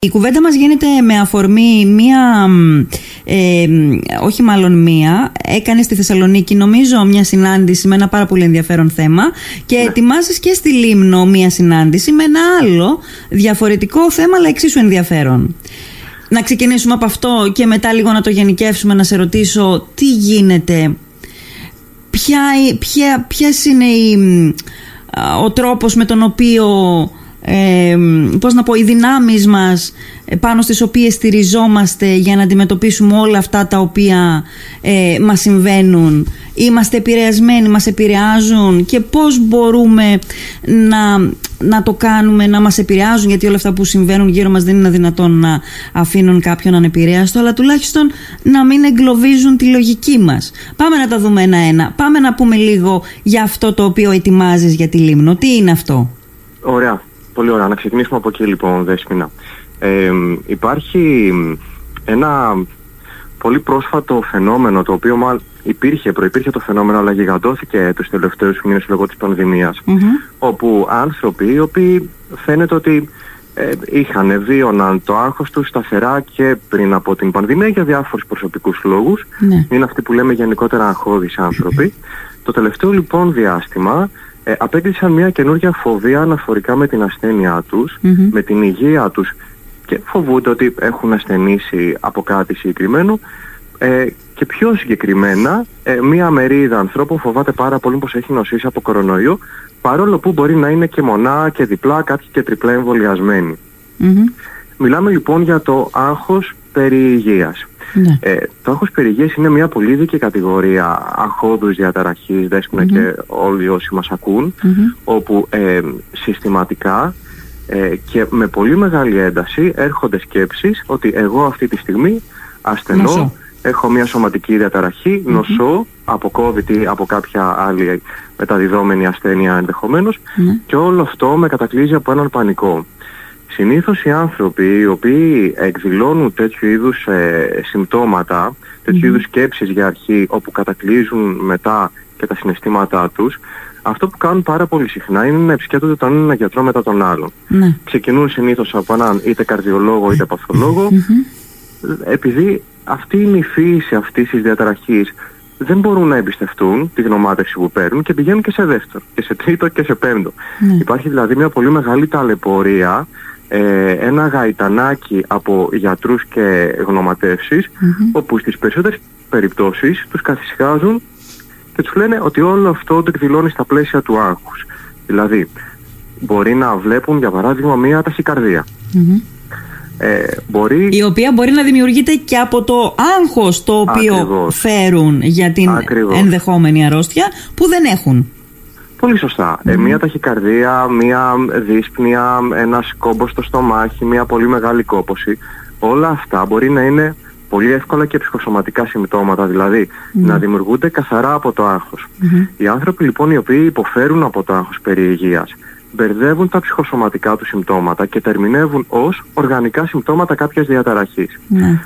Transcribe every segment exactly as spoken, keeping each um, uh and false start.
Η κουβέντα μας γίνεται με αφορμή μία, ε, όχι μάλλον μία, έκανε στη Θεσσαλονίκη νομίζω μια συνάντηση με ένα πάρα πολύ ενδιαφέρον θέμα και ετοιμάζεις και στη Λίμνο μια συνάντηση με ένα άλλο διαφορετικό θέμα αλλά εξίσου ενδιαφέρον. Να ξεκινήσουμε από αυτό και μετά λίγο να το γενικεύσουμε, να σε ρωτήσω τι γίνεται, ποια, ποια, ποιες είναι η, ο τρόπος με τον οποίο... Ε, πώς να πω, οι δυνάμεις μας πάνω στις οποίες στηριζόμαστε για να αντιμετωπίσουμε όλα αυτά τα οποία ε, μας συμβαίνουν. Είμαστε επηρεασμένοι, μας επηρεάζουν και πώς μπορούμε να, να το κάνουμε να μας επηρεάζουν, γιατί όλα αυτά που συμβαίνουν γύρω μας δεν είναι δυνατόν να αφήνουν κάποιον ανεπηρέαστο, αλλά τουλάχιστον να μην εγκλωβίζουν τη λογική μας. Πάμε να τα δούμε ένα-ένα. Πάμε να πούμε λίγο για αυτό το οποίο ετοιμάζεις για τη Λίμνο. Τι είναι αυτό? Ωραία. Πολύ ωραία. Να ξεκινήσουμε από εκεί λοιπόν, Δέσποινα. Ε, υπάρχει ένα πολύ πρόσφατο φαινόμενο, το οποίο μάλλον υπήρχε, προϋπήρχε το φαινόμενο, αλλά γιγαντώθηκε τους τελευταίους μήνες λόγω της πανδημίας, mm-hmm. όπου άνθρωποι οι οποίοι φαίνεται ότι ε, είχαν, βίωναν το άγχος τους σταθερά και πριν από την πανδημία για διάφορους προσωπικούς λόγους, mm-hmm. είναι αυτοί που λέμε γενικότερα αγχώδεις άνθρωποι. Mm-hmm. Το τελευταίο λοιπόν διάστημα Ε, απέκτησαν μια καινούργια φοβία αναφορικά με την ασθένειά τους, mm-hmm. με την υγεία τους, και φοβούνται ότι έχουν ασθενήσει από κάτι συγκεκριμένο ε, και πιο συγκεκριμένα ε, μια μερίδα ανθρώπων φοβάται πάρα πολύ πως έχει νοσήσει από κορονοϊό, παρόλο που μπορεί να είναι και μονά και διπλά, κάποιοι και τριπλά εμβολιασμένοι. Mm-hmm. Μιλάμε λοιπόν για το άγχος περί υγείας. Ναι. Ε, το άγχος περί υγείας είναι μια πολύδικη κατηγορία αγχώδους διαταραχής, Δέσποινα, mm-hmm. και όλοι όσοι μας ακούν, mm-hmm. όπου ε, συστηματικά ε, και με πολύ μεγάλη ένταση έρχονται σκέψεις ότι εγώ αυτή τη στιγμή ασθενώ, νοσώ. Έχω μια σωματική διαταραχή, mm-hmm. νοσώ από COVID ή από κάποια άλλη μεταδιδόμενη ασθένεια ενδεχομένως, mm-hmm. και όλο αυτό με κατακλείζει από έναν πανικό. Συνήθως οι άνθρωποι οι οποίοι εκδηλώνουν τέτοιου είδους ε, συμπτώματα, τέτοιου mm-hmm. είδους σκέψεις για αρχή, όπου κατακλείζουν μετά και τα συναισθήματά τους, αυτό που κάνουν πάρα πολύ συχνά είναι να επισκέπτονται τον έναν γιατρό μετά τον άλλον. Mm-hmm. Ξεκινούν συνήθως από έναν είτε καρδιολόγο είτε παθολόγο, mm-hmm. επειδή αυτή είναι η φύση αυτής της διαταραχής. Δεν μπορούν να εμπιστευτούν τη γνωμάτευση που παίρνουν και πηγαίνουν και σε δεύτερο, και σε τρίτο και σε πέμπτο. Mm-hmm. Υπάρχει δηλαδή μια πολύ μεγάλη ταλαιπωρία, Ε, ένα γαϊτανάκι από γιατρούς και γνωματεύσεις, mm-hmm. όπου στις περισσότερες περιπτώσεις τους καθησυχάζουν και τους λένε ότι όλο αυτό το εκδηλώνει στα πλαίσια του άγχους. Δηλαδή μπορεί να βλέπουν για παράδειγμα μία ταχυκαρδία, mm-hmm. ε, μπορεί... η οποία μπορεί να δημιουργείται και από το άγχος το οποίο Ακριβώς. φέρουν για την Ακριβώς. ενδεχόμενη αρρώστια που δεν έχουν. Πολύ σωστά. Mm-hmm. Ε, μία ταχυκαρδία, μία δύσπνοια, ένας κόμπος στο στομάχι, μία πολύ μεγάλη κόπωση. Όλα αυτά μπορεί να είναι πολύ εύκολα και ψυχοσωματικά συμπτώματα, δηλαδή mm-hmm. να δημιουργούνται καθαρά από το άγχος. Mm-hmm. Οι άνθρωποι λοιπόν οι οποίοι υποφέρουν από το άγχος περί υγείας, μπερδεύουν τα ψυχοσωματικά τους συμπτώματα και τα ερμηνεύουν ως οργανικά συμπτώματα κάποιας διαταραχής. Mm-hmm.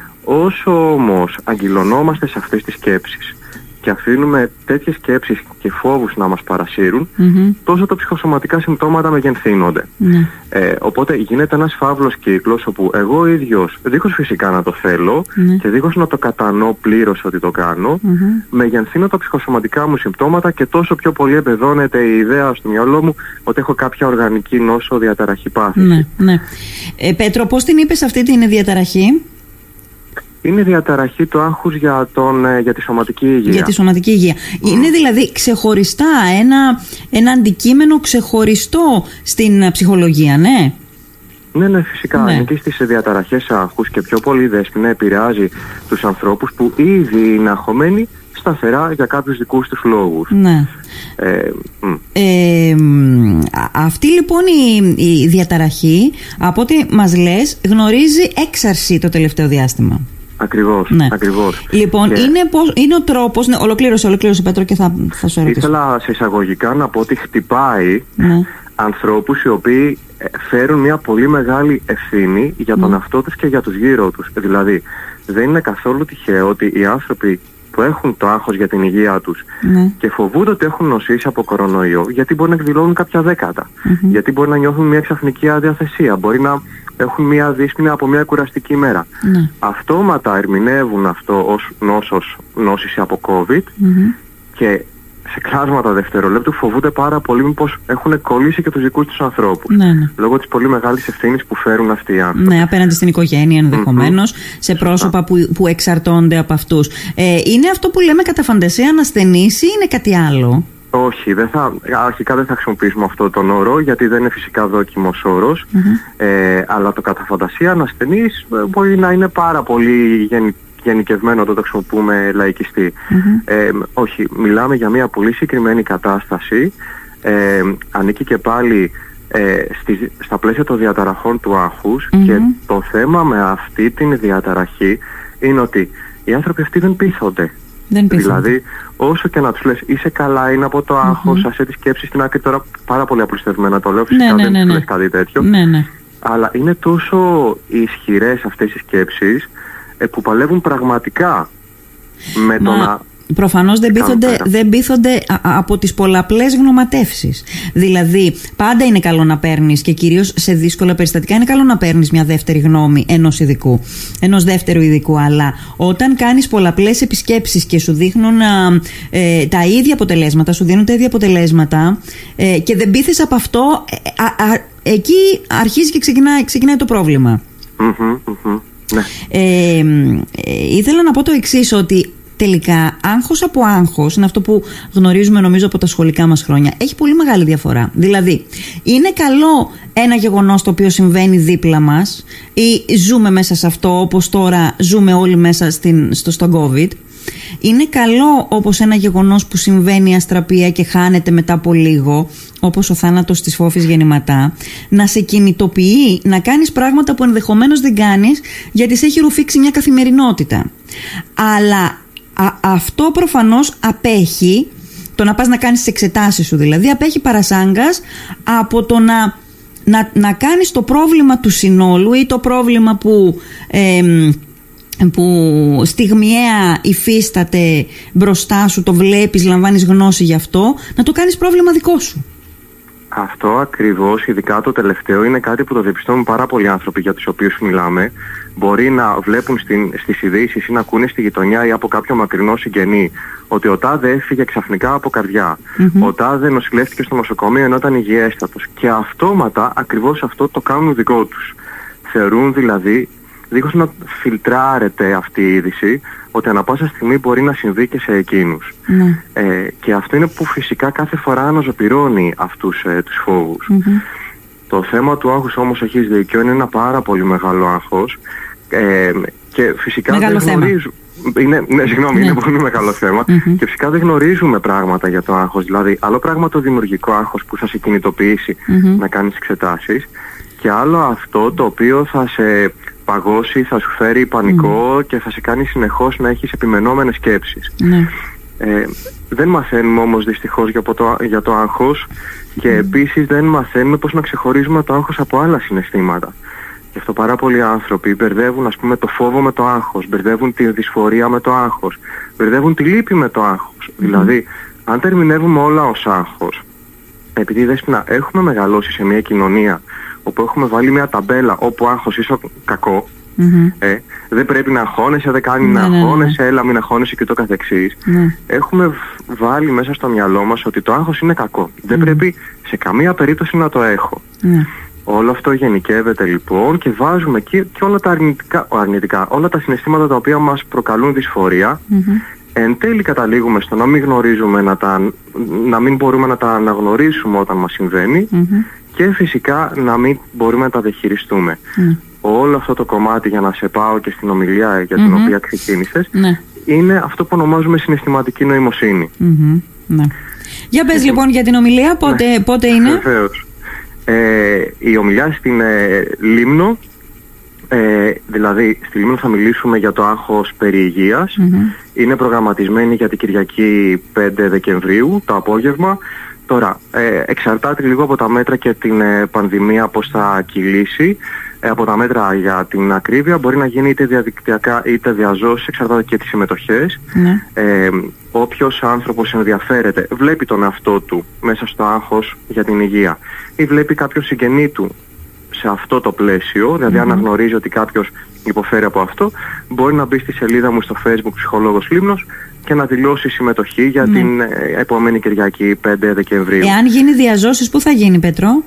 Όσο όμως αγκυλωνόμαστε σε αυτές τις σκέψεις και αφήνουμε τέτοιες σκέψεις και φόβους να μας παρασύρουν, mm-hmm. τόσο τα ψυχοσωματικά συμπτώματα μεγενθύνονται. Mm-hmm. Ε, οπότε γίνεται ένας φαύλος κύκλος, όπου εγώ ίδιος, δίχως φυσικά να το θέλω, mm-hmm. και δίχως να το κατανοώ πλήρως ότι το κάνω, mm-hmm. μεγενθύνω τα ψυχοσωματικά μου συμπτώματα και τόσο πιο πολύ εμπεδώνεται η ιδέα στο μυαλό μου ότι έχω κάποια οργανική νόσο, διαταραχή, πάθηση. Mm-hmm. Ε, Πέτρο, πώς την είπες αυτή την διαταραχή? Είναι διαταραχή του άγχους για, τον, για τη σωματική υγεία. Για τη σωματική υγεία. Mm. Είναι δηλαδή ξεχωριστά ένα, ένα αντικείμενο ξεχωριστό στην ψυχολογία, ναι. Ναι, ναι, φυσικά. Ναι. Είναι και στις διαταραχές άγχους και πιο πολύ, Δέσποινα, επηρεάζει τους ανθρώπους που ήδη είναι αγχωμένοι σταθερά για κάποιους δικούς τους λόγους. Ναι. Ε, mm. ε, αυτή λοιπόν η, η διαταραχή, από ό,τι μας λες, γνωρίζει έξαρση το τελευταίο διάστημα. Ακριβώς, ναι. Ακριβώς. Λοιπόν, και... είναι, πώς, είναι ο τρόπος. Ναι, ολοκλήρωσε, ολοκλήρωσε Πέτρο, και θα, θα σου ρωτήσω. Ήθελα σε εισαγωγικά να πω ότι χτυπάει, ναι. ανθρώπους οι οποίοι φέρουν μια πολύ μεγάλη ευθύνη για τον, ναι. εαυτό τους και για τους γύρω τους. Δηλαδή, δεν είναι καθόλου τυχαίο ότι οι άνθρωποι που έχουν το άγχος για την υγεία τους, ναι. και φοβούνται ότι έχουν νοσήσει από κορονοϊό, γιατί μπορεί να εκδηλώνουν κάποια δέκατα, mm-hmm. γιατί μπορεί να νιώθουν μια ξαφνική αδιαθεσία, μπορεί να έχουν μία δύσποινα από μία κουραστική μέρα. Ναι. Αυτόματα ερμηνεύουν αυτό ως νόσος, νόσηση από COVID mm-hmm. και σε κλάσματα δευτερολέπτου φοβούνται πάρα πολύ μήπως έχουν κολλήσει και τους δικούς τους ανθρώπους. Ναι, ναι. Λόγω της πολύ μεγάλης ευθύνης που φέρουν αυτοί οι άνθρωποι. Ναι, απέναντι στην οικογένεια ενδεχομένως, mm-hmm. σε πρόσωπα που, που εξαρτώνται από αυτούς. Ε, είναι αυτό που λέμε κατά φαντασία ανασθενής ή είναι κάτι άλλο? Όχι, δεν θα, αρχικά δεν θα χρησιμοποιήσουμε αυτό τον όρο, γιατί δεν είναι φυσικά δόκιμος όρος, mm-hmm. ε, αλλά το κατά φαντασία ανασθενής μπορεί να είναι πάρα πολύ γενικό. Γενικευμένο το το χρησιμοποιούμε λαϊκιστή. Mm-hmm. Ε, όχι, μιλάμε για μια πολύ συγκεκριμένη κατάσταση. Ε, ανήκει και πάλι ε, στη, στα πλαίσια των διαταραχών του άγχους mm-hmm. και το θέμα με αυτή την διαταραχή είναι ότι οι άνθρωποι αυτοί δεν πείθονται. Δεν πείθονται. Δηλαδή, όσο και να τους λες είσαι καλά, είναι από το άγχος, mm-hmm. άσε τη σκέψη στην άκρη, τώρα πάρα πολύ απλουστευμένα το λέω, φυσικά ναι, ναι, δεν ναι, ναι. λες κάτι τέτοιο. Ναι, ναι. Αλλά είναι τόσο ισχυρές αυτές οι σκέψεις που παλεύουν πραγματικά με το Μα... να... Προφανώς δεν πείθονται, δεν πείθονται από τις πολλαπλές γνωματεύσεις. Δηλαδή, πάντα είναι καλό να παίρνεις και κυρίως σε δύσκολα περιστατικά είναι καλό να παίρνεις μια δεύτερη γνώμη ενός ειδικού, ενός δεύτερου ειδικού. Αλλά όταν κάνεις πολλαπλές επισκέψεις και σου δείχνουν ε, τα ίδια αποτελέσματα, σου δίνουν τα ίδια αποτελέσματα ε, και δεν πείθεις από αυτό, ε, α, α, εκεί αρχίζει και ξεκινά, ξεκινάει το πρόβλημα. Mm-hmm, mm-hmm. Ναι. Ε, ε, ήθελα να πω το εξής, ότι τελικά άγχος από άγχος είναι αυτό που γνωρίζουμε νομίζω από τα σχολικά μας χρόνια, έχει πολύ μεγάλη διαφορά. Δηλαδή είναι καλό ένα γεγονός το οποίο συμβαίνει δίπλα μας ή ζούμε μέσα σε αυτό, όπως τώρα ζούμε όλοι μέσα στην, στο, στο COVID. Είναι καλό όπως ένα γεγονός που συμβαίνει αστραπία και χάνεται μετά από λίγο, όπως ο θάνατος της Φώφης Γεννηματά, να σε κινητοποιεί, να κάνεις πράγματα που ενδεχομένως δεν κάνεις γιατί σε έχει ρουφήξει μια καθημερινότητα. Αλλά α, αυτό προφανώς απέχει, το να πας να κάνεις τις εξετάσεις σου δηλαδή, απέχει παρασάγκας από το να, να, να κάνεις το πρόβλημα του συνόλου ή το πρόβλημα που... Ε, που στιγμιαία υφίσταται μπροστά σου, το βλέπεις, λαμβάνεις γνώση γι' αυτό, να το κάνεις πρόβλημα δικό σου. Αυτό ακριβώς, ειδικά το τελευταίο, είναι κάτι που το διαπιστώνουν πάρα πολλοί άνθρωποι για τους οποίους μιλάμε. Μπορεί να βλέπουν στην, στις ειδήσεις ή να ακούνε στη γειτονιά ή από κάποιο μακρινό συγγενή ότι ο τάδε έφυγε ξαφνικά από καρδιά, mm-hmm. ο τάδε νοσηλεύτηκε στο νοσοκομείο ενώ ήταν υγιέστατος. Και αυτόματα ακριβώς αυτό το κάνουν δικό τους. Θεωρούν δηλαδή, δίχως να φιλτράρεται αυτή η είδηση, ότι ανά πάσα στιγμή μπορεί να συμβεί και σε εκείνους. Ναι. Ε, και αυτό είναι που φυσικά κάθε φορά αναζωπυρώνει αυτούς ε, τους φόβους. Mm-hmm. Το θέμα του άγχους όμως, έχεις δίκιο, είναι ένα πάρα πολύ μεγάλο άγχος ε, και φυσικά μεγάλο δεν γνωρίζουμε... Είναι, ναι, συγγνώμη, ναι. είναι πολύ μεγάλο θέμα mm-hmm. και φυσικά δεν γνωρίζουμε πράγματα για το άγχος. Δηλαδή, άλλο πράγμα το δημιουργικό άγχος που θα σε κινητοποιήσει mm-hmm. να κάνεις εξετάσεις και άλλο αυτό το οποίο θα σε... παγώσει, θα σου φέρει πανικό mm. και θα σε κάνει συνεχώς να έχεις επιμενόμενες σκέψεις. Mm. Ε, δεν μαθαίνουμε όμως δυστυχώς για το, για το άγχος και mm. επίσης δεν μαθαίνουμε πώς να ξεχωρίζουμε το άγχος από άλλα συναισθήματα. Γι' αυτό πάρα πολλοί άνθρωποι μπερδεύουν, ας πούμε, το φόβο με το άγχος, μπερδεύουν τη δυσφορία με το άγχος, μπερδεύουν τη λύπη με το άγχος. Mm. Δηλαδή, αν τα ερμηνεύουμε όλα ως άγχος, επειδή Δέσποινα έχουμε μεγαλώσει σε μια κοινωνία όπου έχουμε βάλει μια ταμπέλα όπου άγχος είσαι κακό, mm-hmm. ε, δεν πρέπει να αγχώνεσαι, δεν κάνει ναι, να ναι, αγχώνεσαι, ναι. έλα μην αγχώνεσαι και το καθεξής. Ναι. Έχουμε βάλει μέσα στο μυαλό μας ότι το άγχος είναι κακό. Mm. Δεν πρέπει σε καμία περίπτωση να το έχω. Ναι. Όλο αυτό γενικεύεται λοιπόν και βάζουμε εκεί και όλα τα αρνητικά, αρνητικά όλα τα συναισθήματα τα οποία μας προκαλούν δυσφορία. Mm-hmm. Εν τέλει καταλήγουμε στο να μην γνωρίζουμε, να, τα, να μην μπορούμε να τα αναγνωρίσουμε όταν μας συμβαίνει mm-hmm. και φυσικά να μην μπορούμε να τα διαχειριστούμε. Mm. Όλο αυτό το κομμάτι, για να σε πάω και στην ομιλία για την mm-hmm. οποία ξεκίνησες, mm-hmm. είναι αυτό που ονομάζουμε συναισθηματική νοημοσύνη. Mm-hmm. Ναι. Για πες ε, λοιπόν για την ομιλία, πότε, ναι. πότε είναι? Βεβαίως. Ε, η ομιλία στην ε, Λίμνο, Ε, δηλαδή στη Λίμνο θα μιλήσουμε για το άγχος περί υγείας. Mm-hmm. Είναι προγραμματισμένη για την Κυριακή πέντε Δεκεμβρίου το απόγευμα. Τώρα ε, εξαρτάται λίγο από τα μέτρα και την ε, πανδημία πώς θα κυλήσει. Ε, από τα μέτρα για την ακρίβεια μπορεί να γίνει είτε διαδικτυακά είτε διαζώσεις, εξαρτάται και τις συμμετοχές. Mm-hmm. Ε, όποιος άνθρωπος ενδιαφέρεται βλέπει τον εαυτό του μέσα στο άγχος για την υγεία ή βλέπει κάποιον συγγενή του σε αυτό το πλαίσιο, δηλαδή mm-hmm. αν αναγνωρίζει ότι κάποιος υποφέρει από αυτό, μπορεί να μπει στη σελίδα μου στο Facebook Ψυχολόγος Λίμνος και να δηλώσει συμμετοχή για mm-hmm. την επόμενη Κυριακή πέντε Δεκεμβρίου. Εάν γίνει διαζώσεις, πού θα γίνει, Πέτρο?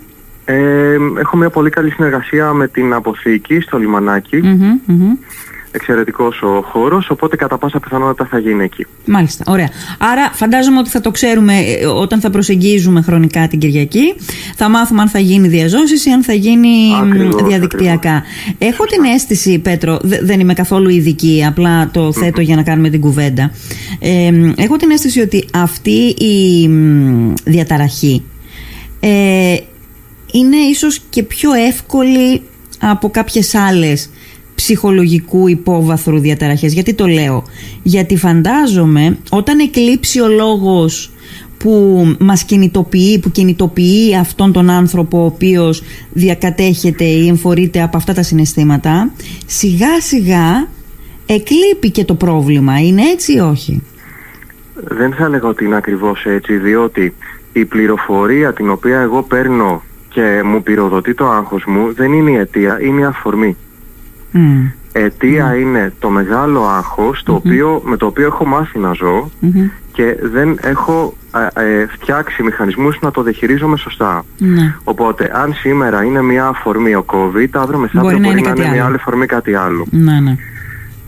Ε, έχω μια πολύ καλή συνεργασία με την αποθήκη στο λιμανάκι. Mm-hmm, mm-hmm. Εξαιρετικός ο χώρος, οπότε κατά πάσα πιθανότητα θα γίνει εκεί. Μάλιστα, ωραία. Άρα φαντάζομαι ότι θα το ξέρουμε όταν θα προσεγγίζουμε χρονικά την Κυριακή. Θα μάθουμε αν θα γίνει διαζώσεις ή αν θα γίνει ακριβώς, διαδικτυακά. Ακριβώς. Έχω την αίσθηση, Πέτρο, δε, δεν είμαι καθόλου ειδική, απλά το θέτω mm-hmm. για να κάνουμε την κουβέντα. Ε, έχω την αίσθηση ότι αυτή η διαταραχή ε, είναι ίσως και πιο εύκολη από κάποιες άλλες ψυχολογικού υπόβαθρου διαταραχές. Γιατί το λέω? Γιατί φαντάζομαι όταν εκλείψει ο λόγος που μας κινητοποιεί, που κινητοποιεί αυτόν τον άνθρωπο ο οποίος διακατέχεται ή εμφορείται από αυτά τα συναισθήματα, σιγά σιγά εκλείπει και το πρόβλημα. Είναι έτσι ή όχι? Δεν θα λέγω ότι είναι ακριβώς έτσι, διότι η πληροφορία την οποία εγώ παίρνω και μου πυροδοτεί το άγχος μου δεν είναι η αιτία, είναι η αφορμή. Mm. Αιτία mm. είναι το μεγάλο άγχος το mm-hmm. οποίο, με το οποίο έχω μάθει να ζω mm-hmm. και δεν έχω ε, ε, φτιάξει μηχανισμούς να το διαχειρίζομαι σωστά. Mm. Οπότε αν σήμερα είναι μια αφορμή ο COVID, αύριο μεθαύριο μπορεί να είναι, να είναι μια άλλη αφορμή κάτι άλλο. Ναι, ναι.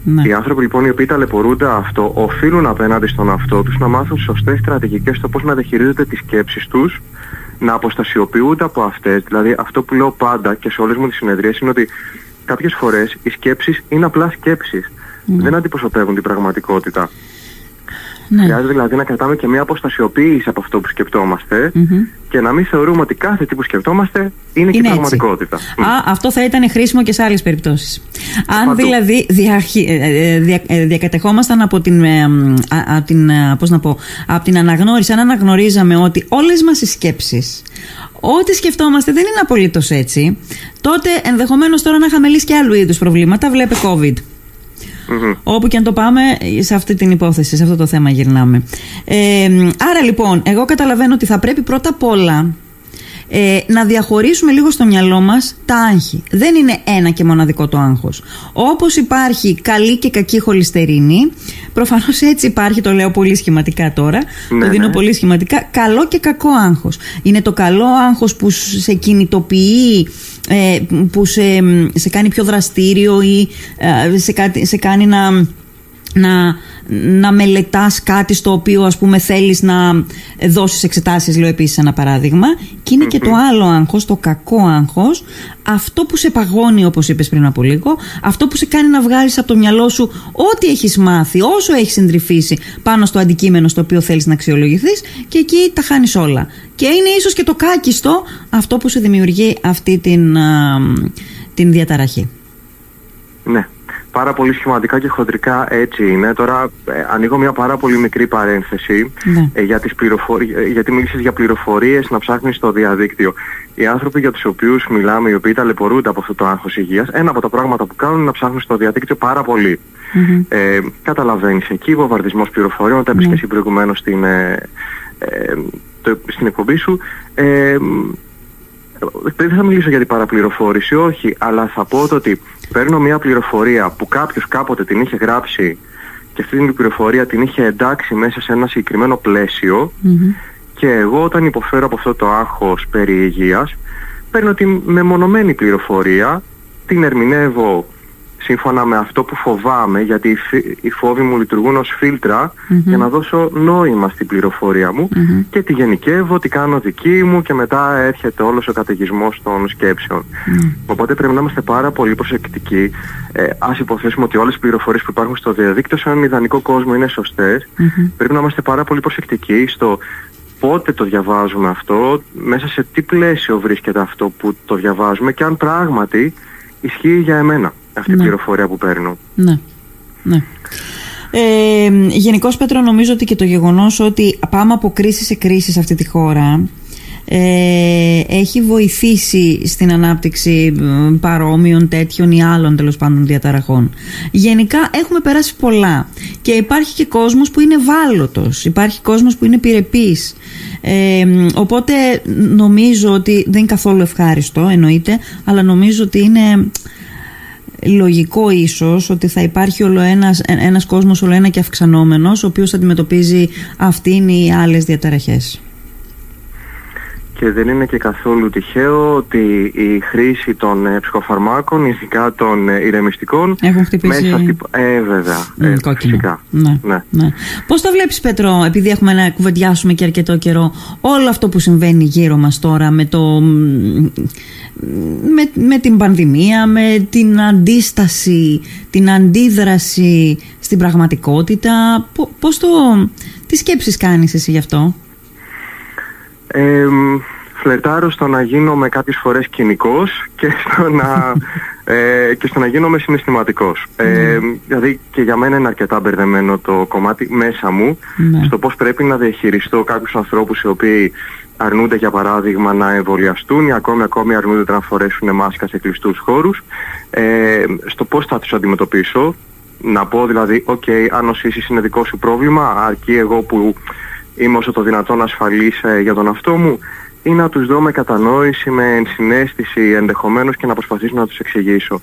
Ναι. Οι άνθρωποι λοιπόν οι οποίοι ταλαιπωρούνται αυτό οφείλουν απέναντι στον εαυτό τους να μάθουν σωστές στρατηγικές στο πώς να διαχειρίζονται τις σκέψεις τους, να αποστασιοποιούνται από αυτές. Δηλαδή αυτό που λέω πάντα και σε όλες μου τις συνεδρίες είναι ότι κάποιες φορές οι σκέψεις είναι απλά σκέψεις. Mm. Δεν αντιπροσωπεύουν την πραγματικότητα. Ναι. Χρειάζεται δηλαδή να κρατάμε και μια αποστασιοποίηση από αυτό που σκεπτόμαστε mm-hmm. και να μην θεωρούμε ότι κάθε τι που σκεπτόμαστε είναι, είναι και η πραγματικότητα. Mm. Α, αυτό θα ήταν χρήσιμο και σε άλλες περιπτώσεις. Αν Παντού. δηλαδή δια, δια, δια, διακατεχόμασταν από την, από την, πώς να πω, από την αναγνώριση, αν αναγνωρίζαμε ότι όλες μας οι σκέψεις, ό,τι σκεφτόμαστε δεν είναι απολύτως έτσι, τότε ενδεχομένως τώρα να είχαμε λύσει και άλλου είδους προβλήματα, βλέπε COVID. Mm-hmm. Όπου και αν το πάμε, σε αυτή την υπόθεση, σε αυτό το θέμα γυρνάμε. Ε, άρα λοιπόν, εγώ καταλαβαίνω ότι θα πρέπει πρώτα απ' όλα ε, να διαχωρίσουμε λίγο στο μυαλό μας τα άγχη. Δεν είναι ένα και μοναδικό το άγχος. Όπως υπάρχει καλή και κακή χολυστερίνη, προφανώς έτσι υπάρχει, το λέω πολύ σχηματικά τώρα, ναι, το δίνω ναι. πολύ σχηματικά, καλό και κακό άγχος. Είναι το καλό άγχος που σε κινητοποιεί, που σε, σε κάνει πιο δραστήριο ή σε, σε κάνει να, να, να μελετάς κάτι στο οποίο ας πούμε θέλεις να δώσεις εξετάσεις, λέω επίσης ένα παράδειγμα, και είναι mm-hmm. και το άλλο άγχος, το κακό άγχος, αυτό που σε παγώνει όπως είπες πριν από λίγο, αυτό που σε κάνει να βγάλεις από το μυαλό σου ό,τι έχεις μάθει, όσο έχεις συντριφίσει πάνω στο αντικείμενο στο οποίο θέλεις να αξιολογηθείς, και εκεί τα χάνεις όλα. Και είναι ίσως και το κάκιστο αυτό που σου δημιουργεί αυτή την, α, την διαταραχή. Ναι, πάρα πολύ σχηματικά και χοντρικά έτσι είναι. Τώρα ε, ανοίγω μια πάρα πολύ μικρή παρένθεση ναι. ε, για τις πληροφορι... ε, γιατί μίλησες για πληροφορίες να ψάχνεις στο διαδίκτυο. Οι άνθρωποι για τους οποίους μιλάμε, οι οποίοι ταλαιπωρούνται από αυτό το άγχος υγείας, ένα από τα πράγματα που κάνουν είναι να ψάχνουν στο διαδίκτυο πάρα πολύ. Mm-hmm. Ε, καταλαβαίνεις εκεί, βομβαρδισμός πληροφοριών, τα έπαιξες mm-hmm. προηγουμένως στην... Ε, ε, στην εκπομπή σου. Ε, δεν θα μιλήσω για την παραπληροφόρηση, όχι, αλλά θα πω ότι παίρνω μια πληροφορία που κάποιος κάποτε την είχε γράψει και αυτή την πληροφορία την είχε εντάξει μέσα σε ένα συγκεκριμένο πλαίσιο mm-hmm. και εγώ όταν υποφέρω από αυτό το άγχος περί υγείας, παίρνω την μεμονωμένη πληροφορία, την ερμηνεύω σύμφωνα με αυτό που φοβάμαι, γιατί οι φόβοι μου λειτουργούν ως φίλτρα mm-hmm. για να δώσω νόημα στην πληροφορία μου mm-hmm. και τη γενικεύω, τη κάνω δική μου και μετά έρχεται όλος ο καταιγισμός των σκέψεων. Mm. Οπότε πρέπει να είμαστε πάρα πολύ προσεκτικοί. Ε, ας υποθέσουμε ότι όλες οι πληροφορίες που υπάρχουν στο διαδίκτυο σε έναν ιδανικό κόσμο είναι σωστές. Mm-hmm. Πρέπει να είμαστε πάρα πολύ προσεκτικοί στο πότε το διαβάζουμε αυτό, μέσα σε τι πλαίσιο βρίσκεται αυτό που το διαβάζουμε και αν πράγματι ισχύει για εμένα αυτή η ναι. πληροφορία που παίρνω. Ναι, ναι. Ε, γενικώς, Πέτρο, νομίζω ότι και το γεγονός ότι πάμε από κρίση σε κρίση σε αυτή τη χώρα ε, έχει βοηθήσει στην ανάπτυξη παρόμοιων τέτοιων ή άλλων τέλος πάντων διαταραχών. Γενικά έχουμε περάσει πολλά και υπάρχει και κόσμος που είναι ευάλωτος, υπάρχει κόσμος που είναι πυρεπής, ε, οπότε νομίζω ότι δεν είναι καθόλου ευχάριστο, εννοείται, αλλά νομίζω ότι είναι λογικό ίσως ότι θα υπάρχει όλο ένας, ένας κόσμος όλο ένα και αυξανόμενος, ο οποίος θα αντιμετωπίζει αυτήν ή άλλες διαταραχές. Και δεν είναι και καθόλου τυχαίο ότι η χρήση των ε, ψυχοφαρμάκων, ειδικά των ε, ηρεμιστικών, έχουν χτυπήσει. Μέσα στη... Ε, βέβαια. Ε, ε, φυσικά. Ναι, ναι. Ναι. Πώς το βλέπεις, Πέτρο, επειδή έχουμε να κουβεντιάσουμε και αρκετό καιρό, όλο αυτό που συμβαίνει γύρω μας τώρα με, το, με, με την πανδημία, με την αντίσταση, την αντίδραση στην πραγματικότητα, πώς το. Τι σκέψεις κάνεις εσύ γι' αυτό? Ε, φλερτάρω στο να γίνομαι κάποιες φορές κοινικός και στο να, ε, και στο να γίνομαι συναισθηματικός. Mm. Ε, δηλαδή και για μένα είναι αρκετά μπερδεμένο το κομμάτι μέσα μου, mm. στο πώς πρέπει να διαχειριστώ κάποιους ανθρώπους οι οποίοι αρνούνται, για παράδειγμα, να εμβολιαστούν ή ακόμη ακόμη αρνούνται να φορέσουν μάσκα σε κλειστούς χώρους, ε, στο πώς θα τους αντιμετωπίσω, να πω δηλαδή «ΟΚ, okay, αν νοσήσεις είναι δικό σου πρόβλημα, αρκεί εγώ που είμαι όσο το δυνατόν ασφαλής ε, για τον αυτό μου», ή να τους δω με κατανόηση, με ενσυναίσθηση ενδεχομένως και να προσπαθήσω να τους εξηγήσω.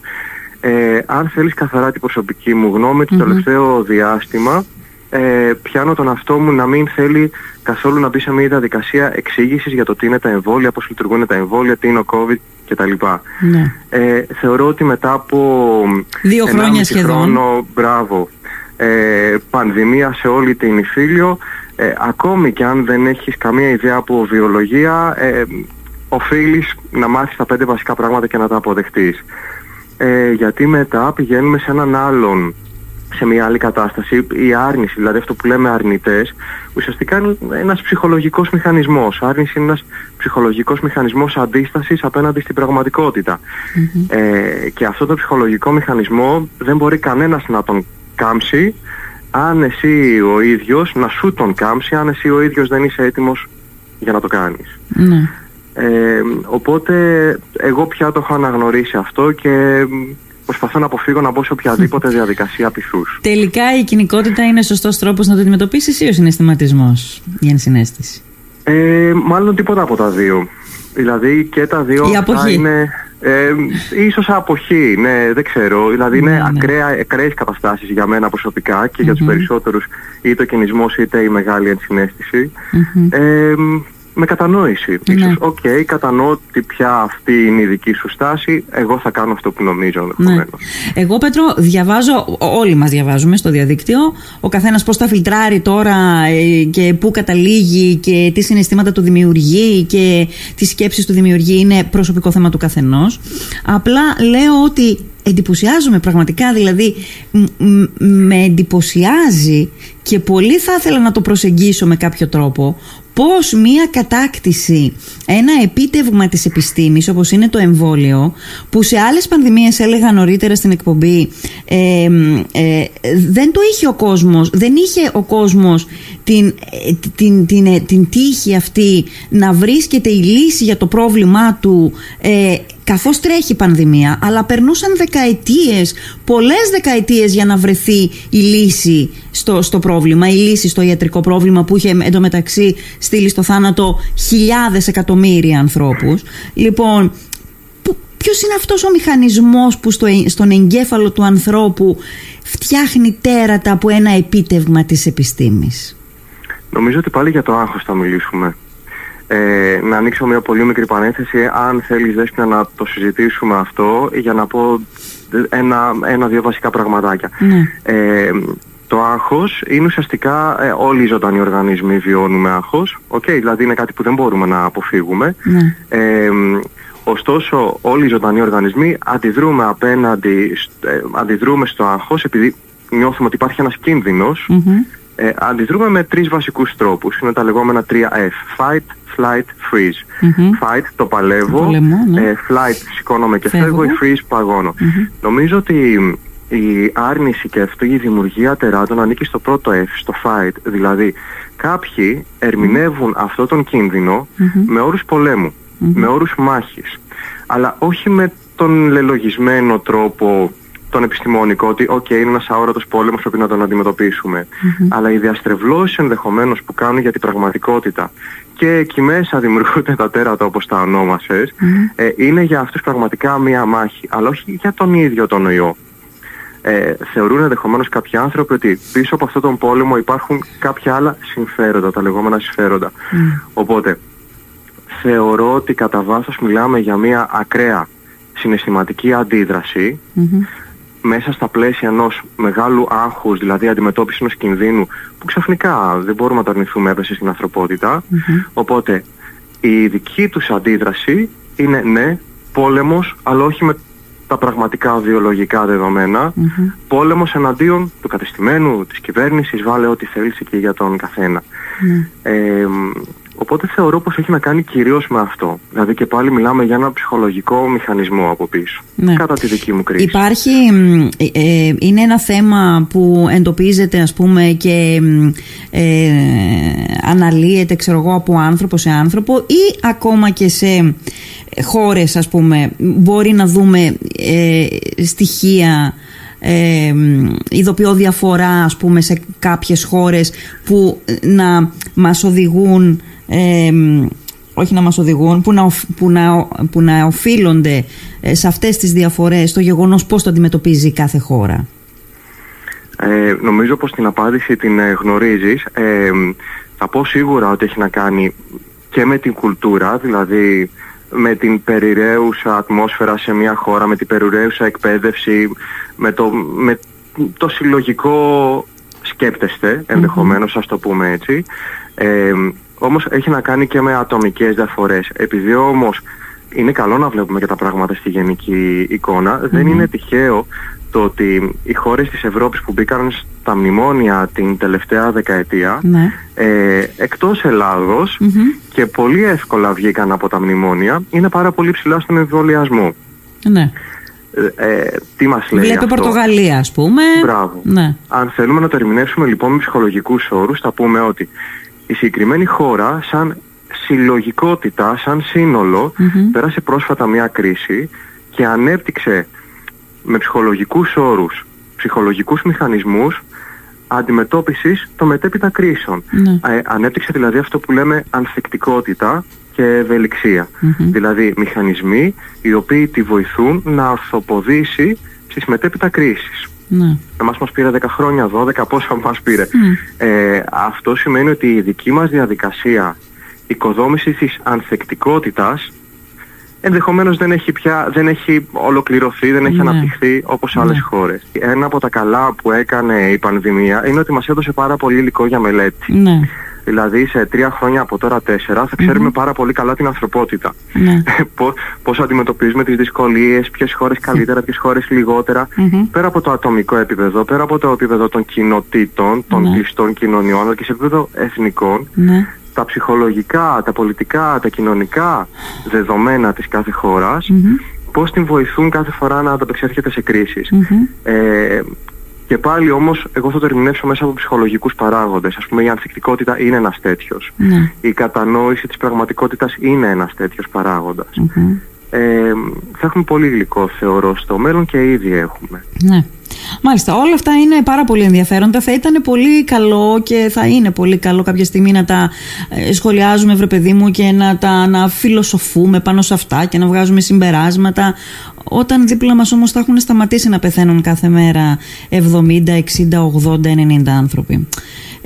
Ε, αν θέλεις καθαρά την προσωπική μου γνώμη, mm-hmm. το τελευταίο διάστημα ε, πιάνω τον αυτό μου να μην θέλει καθόλου να μπει σε μια διαδικασία εξήγησης για το τι είναι τα εμβόλια, πώς λειτουργούν τα εμβόλια, τι είναι ο COVID κτλ. Ναι. Ε, θεωρώ ότι μετά από δύο χρόνια σχεδόν χρόνο, μπράβο, ε, πανδημία σε όλη την Ιφίλιο, Ε, ακόμη και αν δεν έχεις καμία ιδέα από βιολογία, ε, οφείλεις να μάθεις τα πέντε βασικά πράγματα και να τα αποδεχτείς. Ε, γιατί μετά πηγαίνουμε σε έναν άλλον, σε μια άλλη κατάσταση. Η άρνηση, δηλαδή αυτό που λέμε αρνητές, ουσιαστικά είναι ένας ψυχολογικός μηχανισμός. Άρνηση είναι ένας ψυχολογικός μηχανισμός αντίστασης απέναντι στην πραγματικότητα. Mm-hmm. Ε, και αυτό το ψυχολογικό μηχανισμό δεν μπορεί κανένας να τον κάμψει, αν εσύ ο ίδιος, να σου τον κάμψει, αν εσύ ο ίδιος δεν είσαι έτοιμος για να το κάνεις. Ναι. Ε, οπότε εγώ πια το έχω αναγνωρίσει αυτό και προσπαθώ να αποφύγω να μπω σε οποιαδήποτε διαδικασία πειθούς. Τελικά η κοινικότητα είναι σωστός τρόπος να το αντιμετωπίσεις ή ο συναισθηματισμός, η ενσυναίσθηση? Ε, μάλλον τίποτα από τα δύο. Δηλαδή και τα δύο αυτά είναι... Ε, ίσως αποχή, ναι, δεν ξέρω. Δηλαδή είναι ναι, ακραία, ναι. ακραίες καταστάσεις για μένα προσωπικά και mm-hmm. για τους περισσότερους, είτε ο κινησμός είτε η μεγάλη ενσυναίσθηση. Mm-hmm. Ε, με κατανόηση. Mm-hmm. Ίσως, οκ, okay, κατανοώ ότι πια αυτή είναι η δική σου στάση, εγώ θα κάνω αυτό που νομίζω ενδεχομένως. Ναι. Εγώ, Πέτρο, διαβάζω, όλοι μας διαβάζουμε στο διαδίκτυο, ο καθένας πώς τα φιλτράρει τώρα και πού καταλήγει και τι συναισθήματα του δημιουργεί και τι σκέψεις του δημιουργεί, είναι προσωπικό θέμα του καθενός. Απλά λέω ότι εντυπωσιάζομαι πραγματικά, δηλαδή μ, μ, με εντυπωσιάζει και πολύ θα ήθελα να το προσεγγίσω με κάποιο τρόπο, πώς μία κατάκτηση, ένα επίτευγμα της επιστήμης όπως είναι το εμβόλιο, που σε άλλες πανδημίες έλεγα νωρίτερα στην εκπομπή ε, ε, δεν το είχε ο κόσμος, δεν είχε ο κόσμος την, την, την, την τύχη αυτή να βρίσκεται η λύση για το πρόβλημά του ε, καθώς τρέχει η πανδημία, αλλά περνούσαν δεκαετίες, πολλές δεκαετίες για να βρεθεί η λύση στο, στο πρόβλημα, η λύση στο ιατρικό πρόβλημα που είχε εντωμεταξύ στείλει στο θάνατο χιλιάδες εκατομμύρια ανθρώπους. Λοιπόν, ποιος είναι αυτός ο μηχανισμός που στο, στον εγκέφαλο του ανθρώπου φτιάχνει τέρατα από ένα επίτευγμα της επιστήμης? Νομίζω ότι πάλι για το άγχος θα μιλήσουμε. Ε, να ανοίξω μια πολύ μικρή παρένθεση, αν θέλεις, Δέσποινα, να το συζητήσουμε αυτό, για να πω ένα-δύο ένα, βασικά πραγματάκια. Ναι. Ε, το άγχος είναι ουσιαστικά, ε, όλοι οι ζωντανοί οργανισμοί βιώνουμε άγχος, okay, δηλαδή είναι κάτι που δεν μπορούμε να αποφύγουμε. Ναι. Ε, ωστόσο όλοι οι ζωντανοί οργανισμοί αντιδρούμε, απέναντι, ε, αντιδρούμε στο άγχος, επειδή νιώθουμε ότι υπάρχει ένας κίνδυνος. Mm-hmm. Ε, αντιδρούμε με τρεις βασικούς τρόπους. Είναι τα λεγόμενα τρία F. Fight, flight, freeze. Mm-hmm. Fight, το παλεύω. Το πολεμώ, ναι. ε, flight, σηκώνομαι και φεύγω. Φεύγω. Freeze, παγώνω. Mm-hmm. Νομίζω ότι η άρνηση και αυτή η δημιουργία τεράτων ανήκει στο πρώτο F, στο fight. Δηλαδή, κάποιοι ερμηνεύουν αυτό τον κίνδυνο mm-hmm. με όρους πολέμου, mm-hmm. με όρους μάχης. Αλλά όχι με τον λελογισμένο τρόπο, τον επιστημονικό, ότι «ΟΚ, okay, είναι ένας αόρατος πόλεμος, πρέπει να τον αντιμετωπίσουμε». Mm-hmm. Αλλά οι διαστρεβλώσεις ενδεχομένως που κάνουν για την πραγματικότητα και εκεί μέσα δημιουργούνται τα τέρατα, όπως τα ονόμασες, mm-hmm. ε, είναι για αυτούς πραγματικά μία μάχη, αλλά όχι για τον ίδιο τον ιό. Ε, θεωρούν ενδεχομένως κάποιοι άνθρωποι ότι πίσω από αυτόν τον πόλεμο υπάρχουν κάποια άλλα συμφέροντα, τα λεγόμενα συμφέροντα. Mm. Οπότε, θεωρώ ότι κατά βάθος μιλάμε για μία ακραία συναισθηματική αντίδραση mm-hmm. μέσα στα πλαίσια ενός μεγάλου άγχους, δηλαδή αντιμετώπιση ενός κινδύνου που ξαφνικά δεν μπορούμε να το αρνηθούμε, έπεσε στην ανθρωπότητα. Mm-hmm. Οπότε, η δική τους αντίδραση είναι ναι, πόλεμος, αλλά όχι με τα πραγματικά βιολογικά δεδομένα, mm-hmm. πόλεμος εναντίον του κατεστημένου, της κυβέρνησης, βάλε ό,τι θέλεις και για τον καθένα. Mm-hmm. Ε, οπότε θεωρώ πως έχει να κάνει κυρίως με αυτό. Δηλαδή και πάλι μιλάμε για ένα ψυχολογικό μηχανισμό από πίσω, ναι. κατά τη δική μου κρίση. Υπάρχει, ε, είναι ένα θέμα που εντοπίζεται ας πούμε και ε, αναλύεται ξέρω εγώ από άνθρωπο σε άνθρωπο ή ακόμα και σε χώρες ας πούμε, μπορεί να δούμε ε, στοιχεία, ε, ειδοποιώ διαφορά ας πούμε σε κάποιες χώρες που να μας οδηγούν, ε, όχι να μας οδηγούν, που να, που να, που να οφείλονται σε αυτές τις διαφορές το γεγονός πώς το αντιμετωπίζει κάθε χώρα. Ε, νομίζω πως την απάντηση την γνωρίζεις. Ε, θα πω σίγουρα ότι έχει να κάνει και με την κουλτούρα, δηλαδή με την περιραίουσα ατμόσφαιρα σε μια χώρα, με την περιραίουσα εκπαίδευση, με το, με το συλλογικό σκέπτεστε, ενδεχομένως, ας το πούμε έτσι. Ε, όμως έχει να κάνει και με ατομικές διαφορές. Επειδή όμως είναι καλό να βλέπουμε και τα πράγματα στη γενική εικόνα, mm-hmm. δεν είναι τυχαίο το ότι οι χώρες της Ευρώπης που μπήκαν στα μνημόνια την τελευταία δεκαετία, ναι. ε, εκτός Ελλάδος mm-hmm. και πολύ εύκολα βγήκαν από τα μνημόνια, είναι πάρα πολύ ψηλά στον εμβολιασμό. Ναι. Ε, ε, τι μας λέει Βλέπε αυτό. Πορτογαλία ας πούμε. Μπράβο. Ναι. Αν θέλουμε να το ερμηνεύσουμε λοιπόν με ψυχολογικούς όρους, θα πούμε ότι η συγκεκριμένη χώρα σαν συλλογικότητα, σαν σύνολο, mm-hmm. πέρασε πρόσφατα μια κρίση και ανέπτυξε με ψυχολογικούς όρους, ψυχολογικούς μηχανισμούς αντιμετώπισης των μετέπειτα κρίσεων. Ναι. Ε, ανέπτυξε δηλαδή αυτό που λέμε ανθεκτικότητα και ευελιξία. Mm-hmm. Δηλαδή μηχανισμοί οι οποίοι τη βοηθούν να αρθοποδήσει στις μετέπειτα κρίσεις. Ναι. Εμάς μας πήρε δέκα χρόνια, δώδεκα, πόσα μας πήρε. Mm. Ε, αυτό σημαίνει ότι η δική μας διαδικασία οικοδόμησης της ανθεκτικότητας ενδεχομένως δεν έχει πια, δεν έχει ολοκληρωθεί, δεν έχει ναι. αναπτυχθεί όπως ναι. άλλες χώρες. Ένα από τα καλά που έκανε η πανδημία είναι ότι μας έδωσε πάρα πολύ υλικό για μελέτη. Ναι. Δηλαδή σε τρία χρόνια από τώρα τέσσερα θα ξέρουμε mm-hmm. πάρα πολύ καλά την ανθρωπότητα. Ναι. Πώς αντιμετωπίζουμε τις δυσκολίες, ποιες χώρες καλύτερα, ποιες χώρες λιγότερα. Mm-hmm. Πέρα από το ατομικό επίπεδο, πέρα από το επίπεδο των κοινοτήτων, των κλειστών ναι. κοινωνιών, αλλά και σε επίπεδο εθνικών. Ναι. Τα ψυχολογικά, τα πολιτικά, τα κοινωνικά δεδομένα της κάθε χώρας, mm-hmm. πώς την βοηθούν κάθε φορά να ανταπεξέρχεται σε κρίσεις. Mm-hmm. Ε, και πάλι όμως, εγώ θα το ερμηνεύσω μέσα από ψυχολογικούς παράγοντες. Ας πούμε, η ανθεκτικότητα είναι ένας τέτοιος. Mm-hmm. Η κατανόηση της πραγματικότητας είναι ένας τέτοιος παράγοντας. Mm-hmm. Ε, θα έχουμε πολύ υλικό, θεωρώ, στο μέλλον και ήδη έχουμε. Ναι. Μάλιστα, όλα αυτά είναι πάρα πολύ ενδιαφέροντα. Θα ήταν πολύ καλό και θα είναι πολύ καλό κάποια στιγμή να τα σχολιάζουμε, βρε παιδί μου, και να τα να φιλοσοφούμε πάνω σε αυτά και να βγάζουμε συμπεράσματα. Όταν δίπλα μας όμως θα έχουν σταματήσει να πεθαίνουν κάθε μέρα εβδομήντα, εξήντα, ογδόντα, ενενήντα άνθρωποι.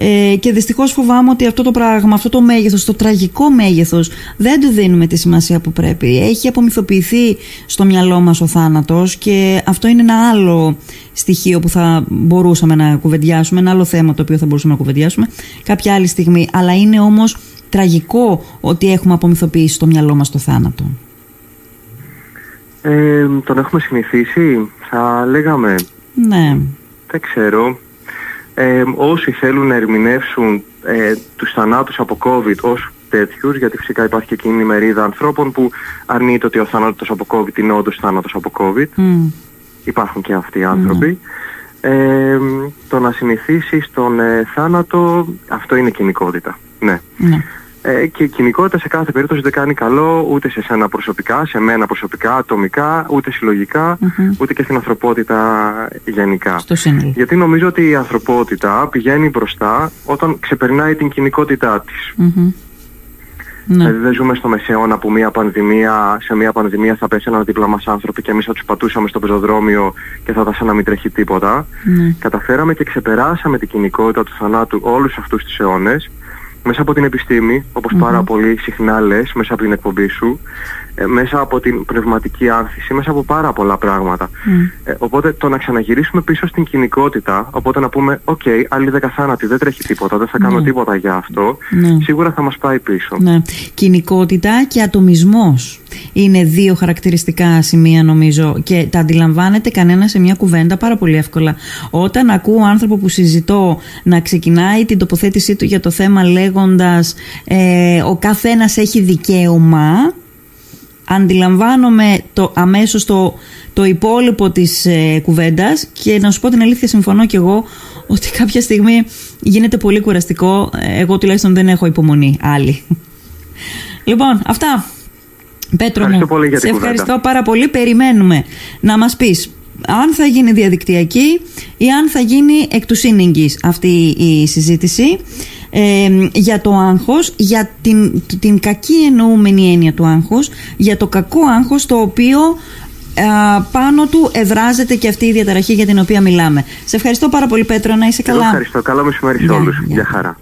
Ε, και δυστυχώς φοβάμαι ότι αυτό το πράγμα, αυτό το μέγεθος, το τραγικό μέγεθος, δεν του δίνουμε τη σημασία που πρέπει. Έχει απομυθοποιηθεί στο μυαλό μας ο θάνατος και αυτό είναι ένα άλλο στοιχείο που θα μπορούσαμε να κουβεντιάσουμε, ένα άλλο θέμα το οποίο θα μπορούσαμε να κουβεντιάσουμε κάποια άλλη στιγμή. Αλλά είναι όμως τραγικό ότι έχουμε απομυθοποιήσει στο μυαλό μας το θάνατο. Ε, τον έχουμε συνηθίσει, θα λέγαμε. Ναι. Δεν ξέρω. Ε, όσοι θέλουν να ερμηνεύσουν ε, τους θανάτους από COVID ως τέτοιους, γιατί φυσικά υπάρχει και εκείνη η μερίδα ανθρώπων που αρνείται ότι ο θάνατος από COVID είναι όντως θάνατος από COVID. Mm. υπάρχουν και αυτοί οι άνθρωποι. Mm. Ε, το να συνηθίσει στον ε, θάνατο, αυτό είναι κοινικότητα. Ναι. Mm. Ε, και η κοινικότητα σε κάθε περίπτωση δεν κάνει καλό ούτε σε σένα προσωπικά, σε μένα προσωπικά, ατομικά, ούτε συλλογικά, mm-hmm. ούτε και στην ανθρωπότητα γενικά. Στο σύνολο. Γιατί νομίζω ότι η ανθρωπότητα πηγαίνει μπροστά όταν ξεπερνάει την κοινικότητά της. Mm-hmm. Δηλαδή ναι. δεν ζούμε στο μεσαίωνα που μια πανδημία, σε μια πανδημία θα πέσει έναν δίπλα μας άνθρωποι και εμείς θα τους πατούσαμε στο πεζοδρόμιο και θα ήταν σαν να μην τρέχει τίποτα. Ναι. Καταφέραμε και ξεπεράσαμε την κοινικότητα του θανάτου όλους αυτούς τους αιώνες μέσα από την επιστήμη, όπως mm-hmm. πάρα πολύ συχνά λες, μέσα από την εκπομπή σου, ε, μέσα από την πνευματική άνθηση, μέσα από πάρα πολλά πράγματα. Mm. Ε, οπότε το να ξαναγυρίσουμε πίσω στην κοινικότητα, οπότε να πούμε «ΟΚ, okay, άλλοι δέκα θάνατοι, δεν τρέχει τίποτα, δεν θα κάνω mm. τίποτα για αυτό», mm. σίγουρα θα μας πάει πίσω. Ναι. Κοινικότητα και ατομισμός είναι δύο χαρακτηριστικά σημεία, νομίζω, και τα αντιλαμβάνεται κανένα σε μια κουβέντα πάρα πολύ εύκολα. Όταν ακούω άνθρωπο που συζητώ να ξεκινάει την τοποθέτησή του για το θέμα λέγοντας ε, «ο καθένας έχει δικαίωμα», αντιλαμβάνομαι το, αμέσως το, το υπόλοιπο της ε, κουβέντας, και να σου πω την αλήθεια, συμφωνώ κι εγώ ότι κάποια στιγμή γίνεται πολύ κουραστικό. Εγώ τουλάχιστον δεν έχω υπομονή άλλη. Λοιπόν, αυτά. Πέτρο μου, σε ευχαριστώ πάρα πολύ. Περιμένουμε να μας πεις αν θα γίνει διαδικτυακή ή αν θα γίνει εκ του σύνεγγυς αυτή η συζήτηση ε, για το άγχος, για την, την κακή εννοούμενη έννοια του άγχος, για το κακό άγχος το οποίο ε, πάνω του εδράζεται και αυτή η διαταραχή για την οποία μιλάμε. Σε ευχαριστώ πάρα πολύ, Πέτρο, να είσαι καλά. Ευχαριστώ, καλό μεσημέρι σε όλους. Γεια χαρά.